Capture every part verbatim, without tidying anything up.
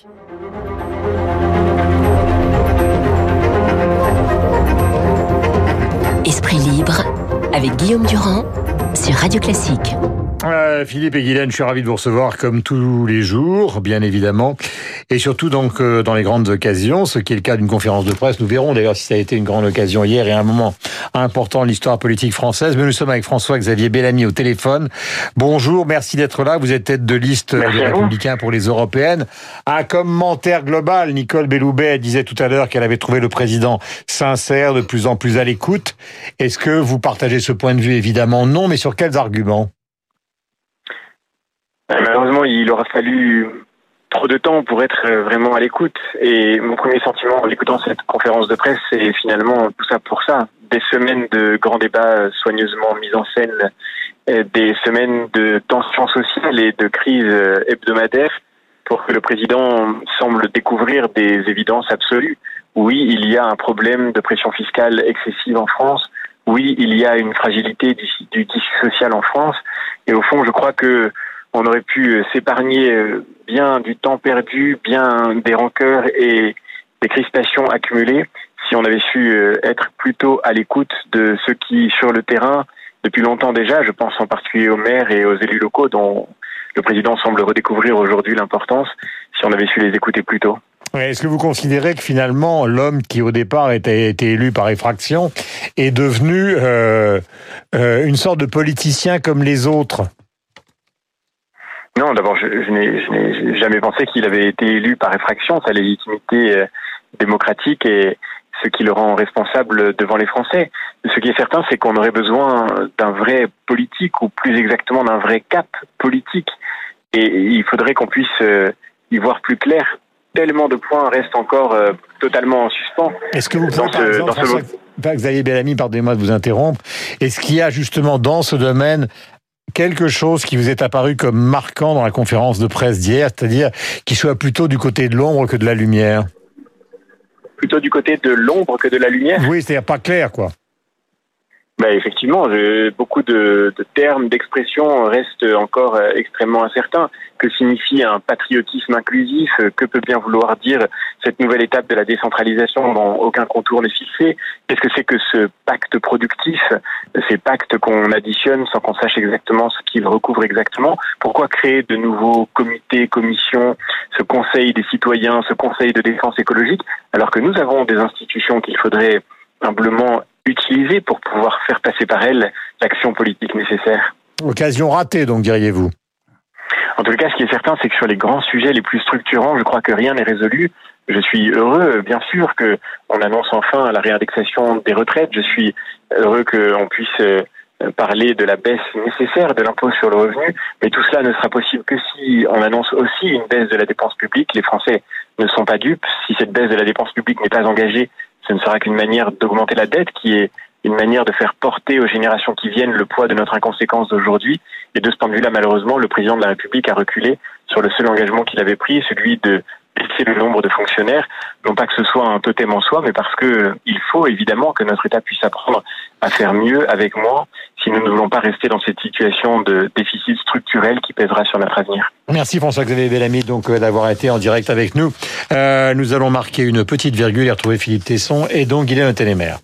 Classique. Esprit libre avec Guillaume Durand sur Radio Classique. Euh, Philippe et Guylaine, je suis ravi de vous recevoir comme tous les jours, bien évidemment, et surtout donc euh, dans les grandes occasions, ce qui est le cas d'une conférence de presse. Nous verrons d'ailleurs si ça a été une grande occasion hier et un moment important de l'histoire politique française. Mais nous sommes avec François-Xavier Bellamy au téléphone. Bonjour, merci d'être là. Vous êtes tête de liste des Républicains pour les européennes. Un commentaire global. Nicole Belloubet disait tout à l'heure qu'elle avait trouvé le président sincère, de plus en plus à l'écoute. Est-ce que vous partagez ce point de vue? Évidemment non, mais sur quels arguments? Malheureusement, il aura fallu trop de temps pour être vraiment à l'écoute. Et mon premier sentiment en écoutant cette conférence de presse, c'est finalement tout ça pour ça. Des semaines de grands débats soigneusement mis en scène, des semaines de tensions sociales et de crises hebdomadaires pour que le président semble découvrir des évidences absolues. Oui, il y a un problème de pression fiscale excessive en France. Oui, il y a une fragilité du tissu social en France. Et au fond, je crois que on aurait pu s'épargner bien du temps perdu, bien des rancœurs et des crispations accumulées si on avait su être plutôt à l'écoute de ceux qui, sur le terrain, depuis longtemps déjà, je pense en particulier aux maires et aux élus locaux dont le président semble redécouvrir aujourd'hui l'importance, si on avait su les écouter plus tôt. Est-ce que vous considérez que finalement l'homme qui au départ était, était élu par effraction est devenu euh, euh, une sorte de politicien comme les autres ? Non, d'abord, je, je, n'ai, je n'ai jamais pensé qu'il avait été élu par effraction. Sa légitimité euh, démocratique est ce qui le rend responsable devant les Français. Ce qui est certain, c'est qu'on aurait besoin d'un vrai politique, ou plus exactement d'un vrai cap politique. Et il faudrait qu'on puisse euh, y voir plus clair. Tellement de points restent encore euh, totalement en suspens. Est-ce que vous pouvez, dans par ce, exemple, dans ce... François, Xavier Bellamy, pardonnez-moi de vous interrompre, est-ce qu'il y a justement dans ce domaine quelque chose qui vous est apparu comme marquant dans la conférence de presse d'hier, c'est-à-dire qui soit plutôt du côté de l'ombre que de la lumière? Plutôt du côté de l'ombre que de la lumière? Oui, c'est-à-dire pas clair, quoi. Ben effectivement, je, beaucoup de, de termes, d'expressions restent encore extrêmement incertains. Que signifie un patriotisme inclusif? Que peut bien vouloir dire cette nouvelle étape de la décentralisation dont aucun contour n'est fixé? Qu'est-ce que c'est que ce pacte productif? Ces pactes qu'on additionne sans qu'on sache exactement ce qu'ils recouvrent exactement? Pourquoi créer de nouveaux comités, commissions, ce conseil des citoyens, ce conseil de défense écologique, alors que nous avons des institutions qu'il faudrait humblement utilisées pour pouvoir faire passer par elles l'action politique nécessaire. Occasion ratée, donc, diriez-vous? En tout cas, ce qui est certain, c'est que sur les grands sujets les plus structurants, je crois que rien n'est résolu. Je suis heureux, bien sûr, qu'on annonce enfin la réindexation des retraites. Je suis heureux qu'on puisse parler de la baisse nécessaire de l'impôt sur le revenu. Mais tout cela ne sera possible que si on annonce aussi une baisse de la dépense publique. Les Français ne sont pas dupes. Si cette baisse de la dépense publique n'est pas engagée, ce ne sera qu'une manière d'augmenter la dette, qui est une manière de faire porter aux générations qui viennent le poids de notre inconséquence d'aujourd'hui. Et de ce point de vue-là, malheureusement, le président de la République a reculé sur le seul engagement qu'il avait pris, celui de baisser le nombre de fonctionnaires. Non pas que ce soit un totem en soi, mais parce que il faut évidemment que notre État puisse apprendre à faire mieux avec moins, si nous ne voulons pas rester dans cette situation de déficit structurel qui pèsera sur notre avenir. Merci François-Xavier Bellamy donc d'avoir été en direct avec nous. Euh, nous allons marquer une petite virgule et retrouver Philippe Tesson et donc Guilhem Télémère.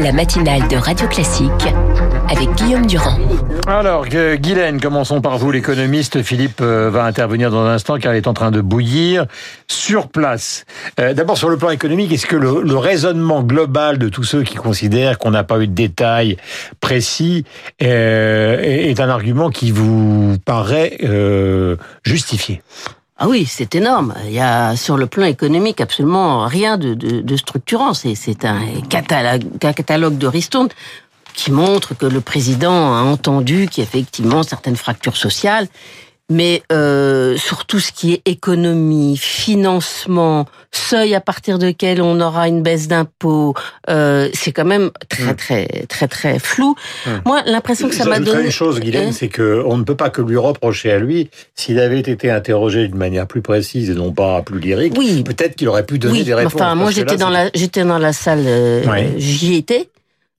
La matinale de Radio Classique avec Guillaume Durand. Alors, Guylaine, commençons par vous, l'économiste. Philippe va intervenir dans un instant car il est en train de bouillir sur place. Euh, d'abord, sur le plan économique, est-ce que le, le raisonnement global de tous ceux qui considèrent qu'on n'a pas eu de détails précis euh, est, est un argument qui vous paraît euh, justifié ? Ah oui, c'est énorme. Il y a sur le plan économique absolument rien de, de, de structurant. C'est, c'est un catalogue, un catalogue de ristournes qui montre que le président a entendu qu'il y a effectivement certaines fractures sociales, mais euh, sur tout ce qui est économie, financement, seuil à partir duquel on aura une baisse d'impôts, euh, c'est quand même très très très très, très flou. Mmh. Moi, l'impression que ça m'a donné une chose, Guylaine, c'est que on ne peut pas que lui reprocher à lui. S'il avait été interrogé d'une manière plus précise et non pas plus lyrique, oui, peut-être qu'il aurait pu donner oui, des réponses. Enfin, moi j'étais là, dans c'est... la j'étais dans la salle, euh, oui. J'y étais.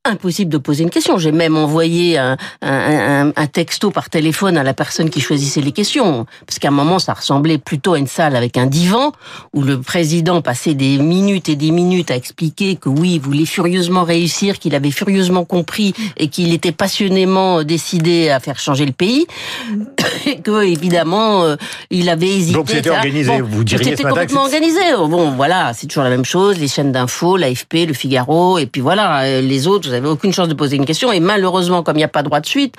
impossible de poser une question. J'ai même envoyé un, un, un, un texto par téléphone à la personne qui choisissait les questions, parce qu'à un moment, ça ressemblait plutôt à une salle avec un divan, où le président passait des minutes et des minutes à expliquer que oui, il voulait furieusement réussir, qu'il avait furieusement compris et qu'il était passionnément décidé à faire changer le pays, et que, évidemment, euh, il avait hésité. Donc c'était organisé, bon, vous diriez ce matin que c'était complètement organisé. Bon, voilà, c'est toujours la même chose, les chaînes d'infos, l'A F P, le Figaro, et puis voilà, les autres, vous n'avez aucune chance de poser une question, et malheureusement, comme il n'y a pas droit de suite,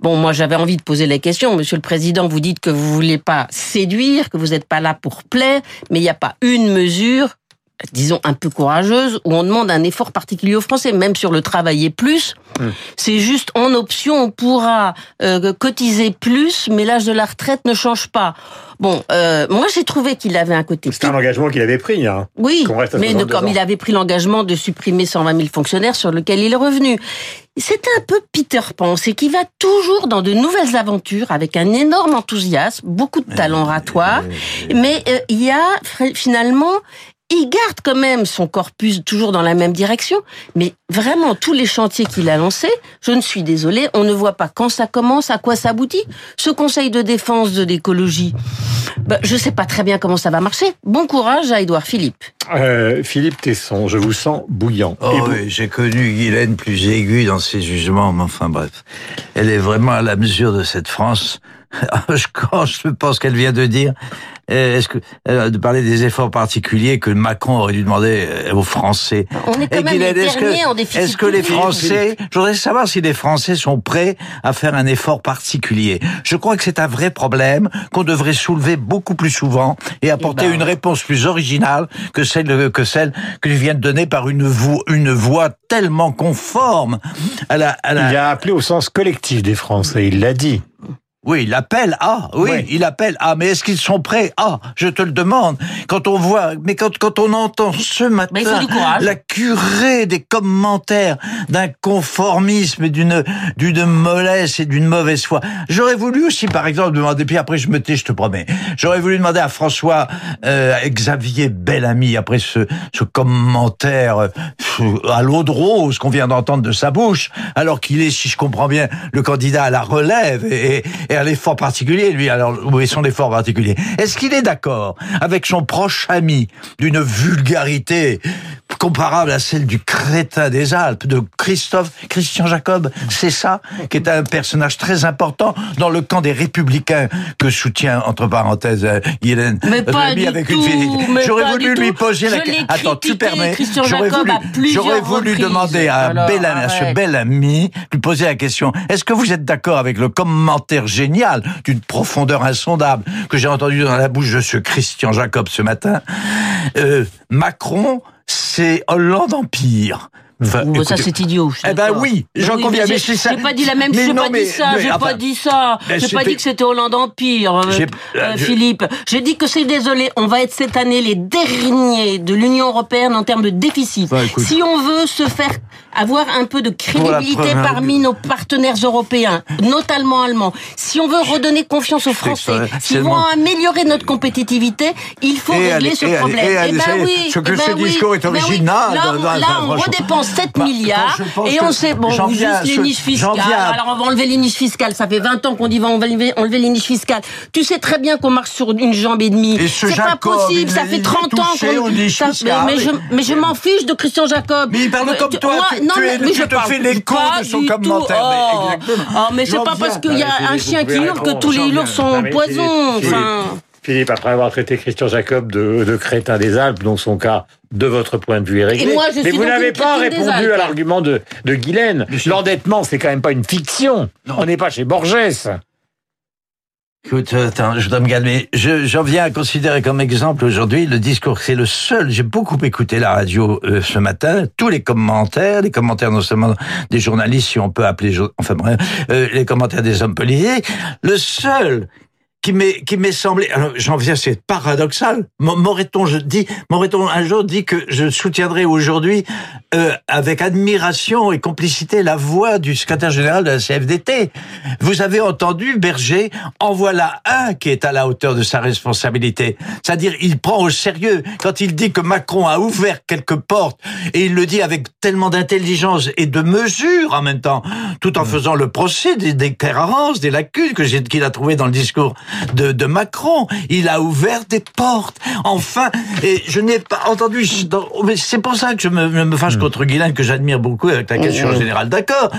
bon, moi, j'avais envie de poser la question. Monsieur le Président, vous dites que vous voulez pas séduire, que vous n'êtes pas là pour plaire, mais il n'y a pas une mesure, disons, un peu courageuse, où on demande un effort particulier aux Français, même sur le travailler plus. Mmh. C'est juste en option, on pourra euh, cotiser plus, mais l'âge de la retraite ne change pas. Bon, euh, moi j'ai trouvé qu'il avait un côté... C'est un engagement qu'il avait pris, hein. Oui, mais de, comme il avait pris l'engagement de supprimer cent vingt mille fonctionnaires sur lequel il est revenu. C'est un peu Peter Pan, c'est qu'il va toujours dans de nouvelles aventures, avec un énorme enthousiasme, beaucoup de talent oratoire, mais, mais, mais euh, il y a finalement... Il garde quand même son corpus toujours dans la même direction, mais vraiment, tous les chantiers qu'il a lancés, je ne suis désolée, on ne voit pas quand ça commence, à quoi ça aboutit. Ce conseil de défense de l'écologie, ben, je ne sais pas très bien comment ça va marcher. Bon courage à Edouard Philippe. Euh, Philippe Tesson, je vous sens bouillant. Oh oui, j'ai connu Guylaine plus aiguë dans ses jugements, mais enfin bref. Elle est vraiment à la mesure de cette France. Quand je pense qu'elle vient de dire, est-ce que de parler des efforts particuliers que Macron aurait dû demander aux Français. On est quand même les derniers en déficit. Est-ce que les Français, je voudrais savoir si les Français sont prêts à faire un effort particulier. Je crois que c'est un vrai problème qu'on devrait soulever beaucoup plus souvent et apporter et ben... une réponse plus originale que celle que celle que je viens de donner par une voix, une voix tellement conforme à la, à la. Il a appelé au sens collectif des Français. Il l'a dit. Oui, il appelle à, oui, oui, il appelle à, mais est-ce qu'ils sont prêts à, je te le demande, quand on voit, mais quand, quand on entend ce matin, la curée des commentaires d'un conformisme et d'une, d'une mollesse et d'une mauvaise foi. J'aurais voulu aussi, par exemple, demander, puis après je me tais, je te promets, j'aurais voulu demander à François, euh, Xavier Bellamy, après ce, ce commentaire à l'eau de rose qu'on vient d'entendre de sa bouche, alors qu'il est, si je comprends bien, le candidat à la relève et, et à l'effort particulier, lui, alors, où est son effort particulier? Est-ce qu'il est d'accord avec son proche ami d'une vulgarité comparable à celle du crétin des Alpes, de Christophe, Christian Jacob? C'est ça, qui est un personnage très important dans le camp des Républicains que soutient, entre parenthèses, Guylaine. Mais pas du avec tout, une mais J'aurais pas voulu du lui poser tout. la question. Attends, tu permets? J'aurais voulu, j'aurais voulu reprises. demander à, alors, Bellamy, à ce bel ami, lui poser la question. Est-ce que vous êtes d'accord avec le commentaire génial, d'une profondeur insondable, que j'ai entendu dans la bouche de ce Christian Jacob ce matin, euh, Macron, c'est Hollande Empire. Enfin, oh, écoutez, ça c'est idiot. Eh ben oui, j'en oui, conviens. Mais, mais c'est ça. J'ai pas dit la même. J'ai pas, mais, dit ça, mais, j'ai enfin, pas dit ça. J'ai pas dit ça. J'ai pas dit que c'était Hollande Empire, euh, euh, je... Philippe. J'ai dit que c'est désolé. On va être cette année les derniers de l'Union européenne en termes de déficit. Enfin, si on veut se faire avoir un peu de crédibilité parmi nos partenaires européens, notamment allemands, si on veut redonner confiance aux Français, s'ils vont améliorer notre compétitivité, il faut et régler allez, ce et problème. Et, et ben bah oui. Ce que bah ce oui, discours est original. Bah oui. Là, là, on redépense sept milliards, et on sait, bon, on juste les niches fiscales. Alors, on va enlever les niches fiscales. Ça fait vingt ans qu'on dit, on va enlever, enlever les niches fiscales. Tu sais très bien qu'on marche sur une jambe et demie. Et ce c'est Jacob, pas possible. Ça fait trente ans qu'on dit ça. Mais, mais je, mais je m'en fiche de Christian Jacob. Mais il parle comme toi. Moi, tu, non, mais, mais, mais je te fais l'écho de son commentaire. Oh, mais, oh, mais c'est pas parce qu'il y a un chien qui hurle que tous les hurles sont poison. Enfin. Philippe, après avoir traité Christian Jacob de, de crétin des Alpes, donc son cas, de votre point de vue, est réglé. Moi, mais vous n'avez pas répondu à l'argument de, de Guylaine. L'endettement, c'est quand même pas une fiction. Non. On n'est pas chez Borges. Écoute, attends, je dois me calmer. Je, j'en viens à considérer comme exemple aujourd'hui le discours. C'est le seul. J'ai beaucoup écouté la radio euh, ce matin. Tous les commentaires, les commentaires non seulement des journalistes, si on peut appeler, enfin bref, euh, les commentaires des hommes politiques. Le seul qui m'est, qui m'est semblé, alors j'en viens, c'est paradoxal, m'aurait-on je dit, m'aurait-on un jour dit que je soutiendrai aujourd'hui euh, avec admiration et complicité la voix du secrétaire général de la C F D T. Vous avez entendu Berger, en voilà un qui est à la hauteur de sa responsabilité. C'est-à-dire, il prend au sérieux quand il dit que Macron a ouvert quelques portes, et il le dit avec tellement d'intelligence et de mesure en même temps, tout en mmh. faisant le procès des, des carences, des lacunes que j'ai, qu'il a trouvées dans le discours de, de Macron. Il a ouvert des portes. Enfin, et je n'ai pas entendu... Mais c'est pour ça que je me, me fâche mmh. contre Guylaine, que j'admire beaucoup, avec laquelle je suis en général d'accord.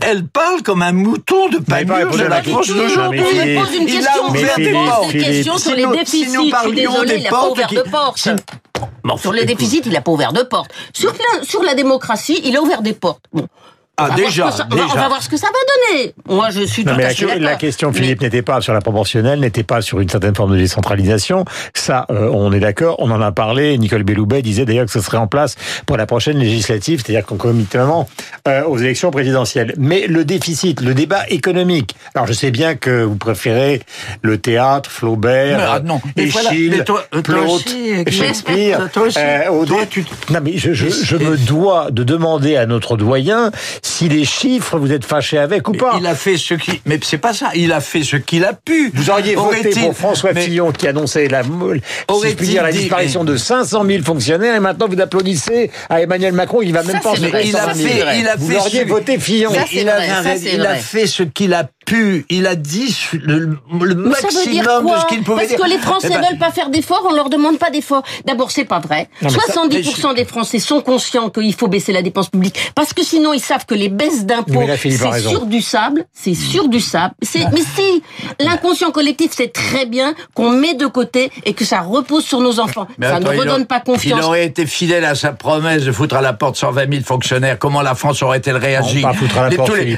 Elle parle comme un mouton de panure de la France d'aujourd'hui. Il a ouvert des portes. Sur les déficits, si nous parlions des portes... Bon, sur les déficits, il n'a pas ouvert de porte. Sur la, sur la démocratie, il a ouvert des portes. Bon. Ah, déjà, ça, déjà. On va voir ce que ça va donner. Moi, je suis non, tout à fait d'accord. La question, Philippe, mais... n'était pas sur la proportionnelle, n'était pas sur une certaine forme de décentralisation. Ça, euh, on est d'accord, on en a parlé. Nicole Belloubet disait d'ailleurs que ce serait en place pour la prochaine législative, c'est-à-dire concomitamment euh, aux élections présidentielles. Mais le déficit, le débat économique. Alors, je sais bien que vous préférez le théâtre, Flaubert, ah, non. Échille, voilà, Plaute, Shakespeare. Toi aussi, euh, au toi, dé... tu... Non, mais je, je, je me dois de demander à notre doyen si les chiffres, vous êtes fâchés avec ou pas. Il a fait ce qui... Mais c'est pas ça. Il a fait ce qu'il a pu. Vous auriez voté pour François Fillon qui annonçait la, si je puis dire, la disparition mais... de cinq cent mille fonctionnaires, et maintenant vous applaudissez à Emmanuel Macron, il va même pas en cinq cent mille. Il a fait, il a vous fait auriez ce... voté Fillon. Ça, il, a, ça, il a fait ce qu'il a pu. Il a dit le, le maximum de ce qu'il pouvait Parce dire. Parce que les Français ne ben... veulent pas faire d'efforts, on leur demande pas d'efforts. D'abord, c'est pas vrai. Non, soixante-dix pour cent ça... des Français sont conscients qu'il faut baisser la dépense publique. Parce que sinon, ils savent que les baisses d'impôts, c'est sur du sable, c'est sur du sable. C'est, mais si, l'inconscient collectif, c'est très bien qu'on met de côté et que ça repose sur nos enfants. Mais ça attends, ne redonne a, pas confiance. Il aurait été fidèle à sa promesse de foutre à la porte cent vingt mille fonctionnaires. Comment la France aurait-elle réagi? On va foutre à la porte, les...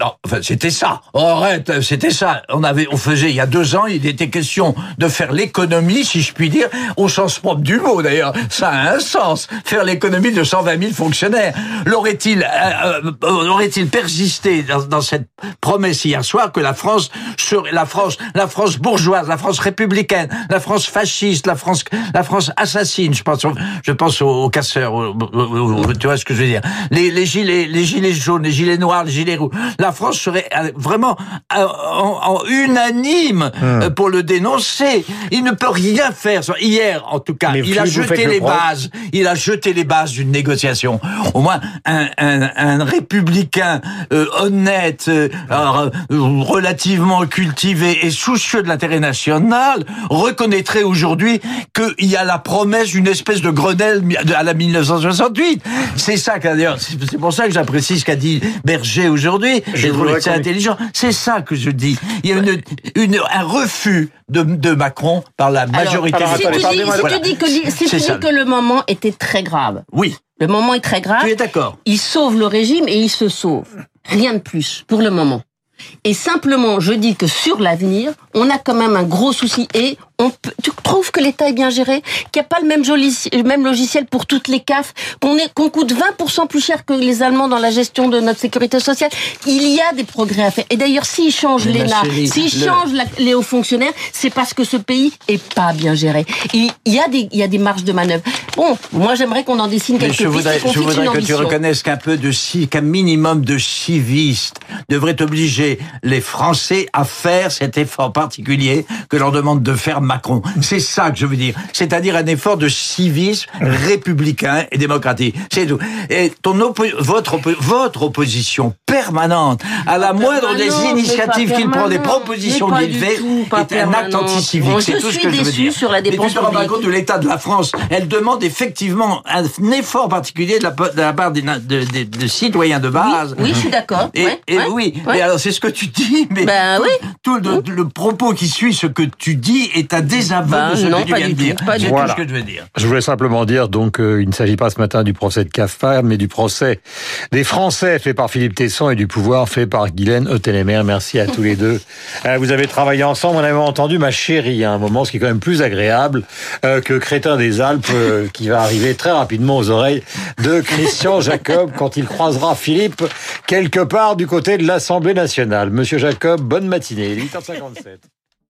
Non, enfin, c'était ça. Arrête, c'était ça. On avait, on faisait, il y a deux ans, il était question de faire l'économie, si je puis dire, au sens propre du mot, d'ailleurs. Ça a un sens. Faire l'économie de cent vingt mille fonctionnaires. L'aurait-il, euh, aurait-il persisté dans, dans cette promesse hier soir que la France serait, la France, la France bourgeoise, la France républicaine, la France fasciste, la France, la France assassine, je pense, je pense aux, aux casseurs, aux, aux, aux, tu vois ce que je veux dire. Les, les gilets, les gilets jaunes, les gilets noirs, les gilets rouges. La France serait vraiment en, en, en unanime mmh. pour le dénoncer. Il ne peut rien faire. Hier, en tout cas, mais il a jeté les le bases. Il a jeté les bases d'une négociation. Au moins, un, un, un républicain euh, honnête, euh, alors, euh, relativement cultivé et soucieux de l'intérêt national reconnaîtrait aujourd'hui qu'il y a la promesse d'une espèce de Grenelle à la mille neuf cent soixante-huit. C'est ça, d'ailleurs. C'est pour ça que j'apprécie ce qu'a dit Berger aujourd'hui. Je trouve que c'est intelligent. C'est ça que je dis. Il y a une, une, un refus de, de Macron par la majorité. Alors, alors, si tu dis, si voilà. tu dis que, si tu dis que le moment était très grave. Oui. Le moment est très grave. Tu es d'accord. Il sauve le régime et il se sauve. Rien de plus pour le moment. Et simplement, je dis que sur l'avenir, on a quand même un gros souci et on peut, tu trouves que l'État est bien géré, qu'il n'y a pas le même, joli, le même logiciel pour toutes les C A F, qu'on, est, qu'on coûte vingt pour cent plus cher que les Allemands dans la gestion de notre sécurité sociale. Il y a des progrès à faire. Et d'ailleurs, s'ils changent l'E N A, s'ils changent le... les hauts fonctionnaires, c'est parce que ce pays est pas bien géré. Il y a des, il y a des marges de manœuvre. Bon, moi j'aimerais qu'on en dessine quelques pistes. Je voudrais, je voudrais que tu reconnaisses qu'un peu de qu'un minimum de civistes devrait obliger les Français à faire cet effort particulier que l'on demande de faire Macron. C'est ça que je veux dire. C'est-à-dire un effort de civisme républicain et démocratique. C'est tout. Et ton oppo- votre, oppo- votre opposition permanente à la moindre des initiatives qu'il prend, des propositions qu'il fait, est un acte anti-civique. C'est tout ce que je veux dire. Mais tu te rends pas compte de l'état de la France. Elle demande effectivement un effort particulier de la, de la part des, de, de, de citoyens de base. Oui, oui, je suis d'accord. Et, ouais, et ouais, oui. Ouais. Et alors c'est ce que tu dis, mais ben, tout, oui. tout le, mmh. le propos qui suit ce que tu dis est à désaveu ben, de ce non, que tu viens de dire. Tout, pas du tout. Voilà. Tout ce que je veux dire. Je voulais simplement dire donc euh, il ne s'agit pas ce matin du procès de C A F A, mais du procès des Français fait par Philippe Tesson et du pouvoir fait par Guilhem Télémère. Merci à tous les deux. Euh, vous avez travaillé ensemble. On avait entendu ma chérie à un moment, ce qui est quand même plus agréable euh, que Crétin des Alpes. Euh, qui va arriver très rapidement aux oreilles de Christian Jacob quand il croisera Philippe quelque part du côté de l'Assemblée nationale. Monsieur Jacob, bonne matinée, huit heures cinquante-sept.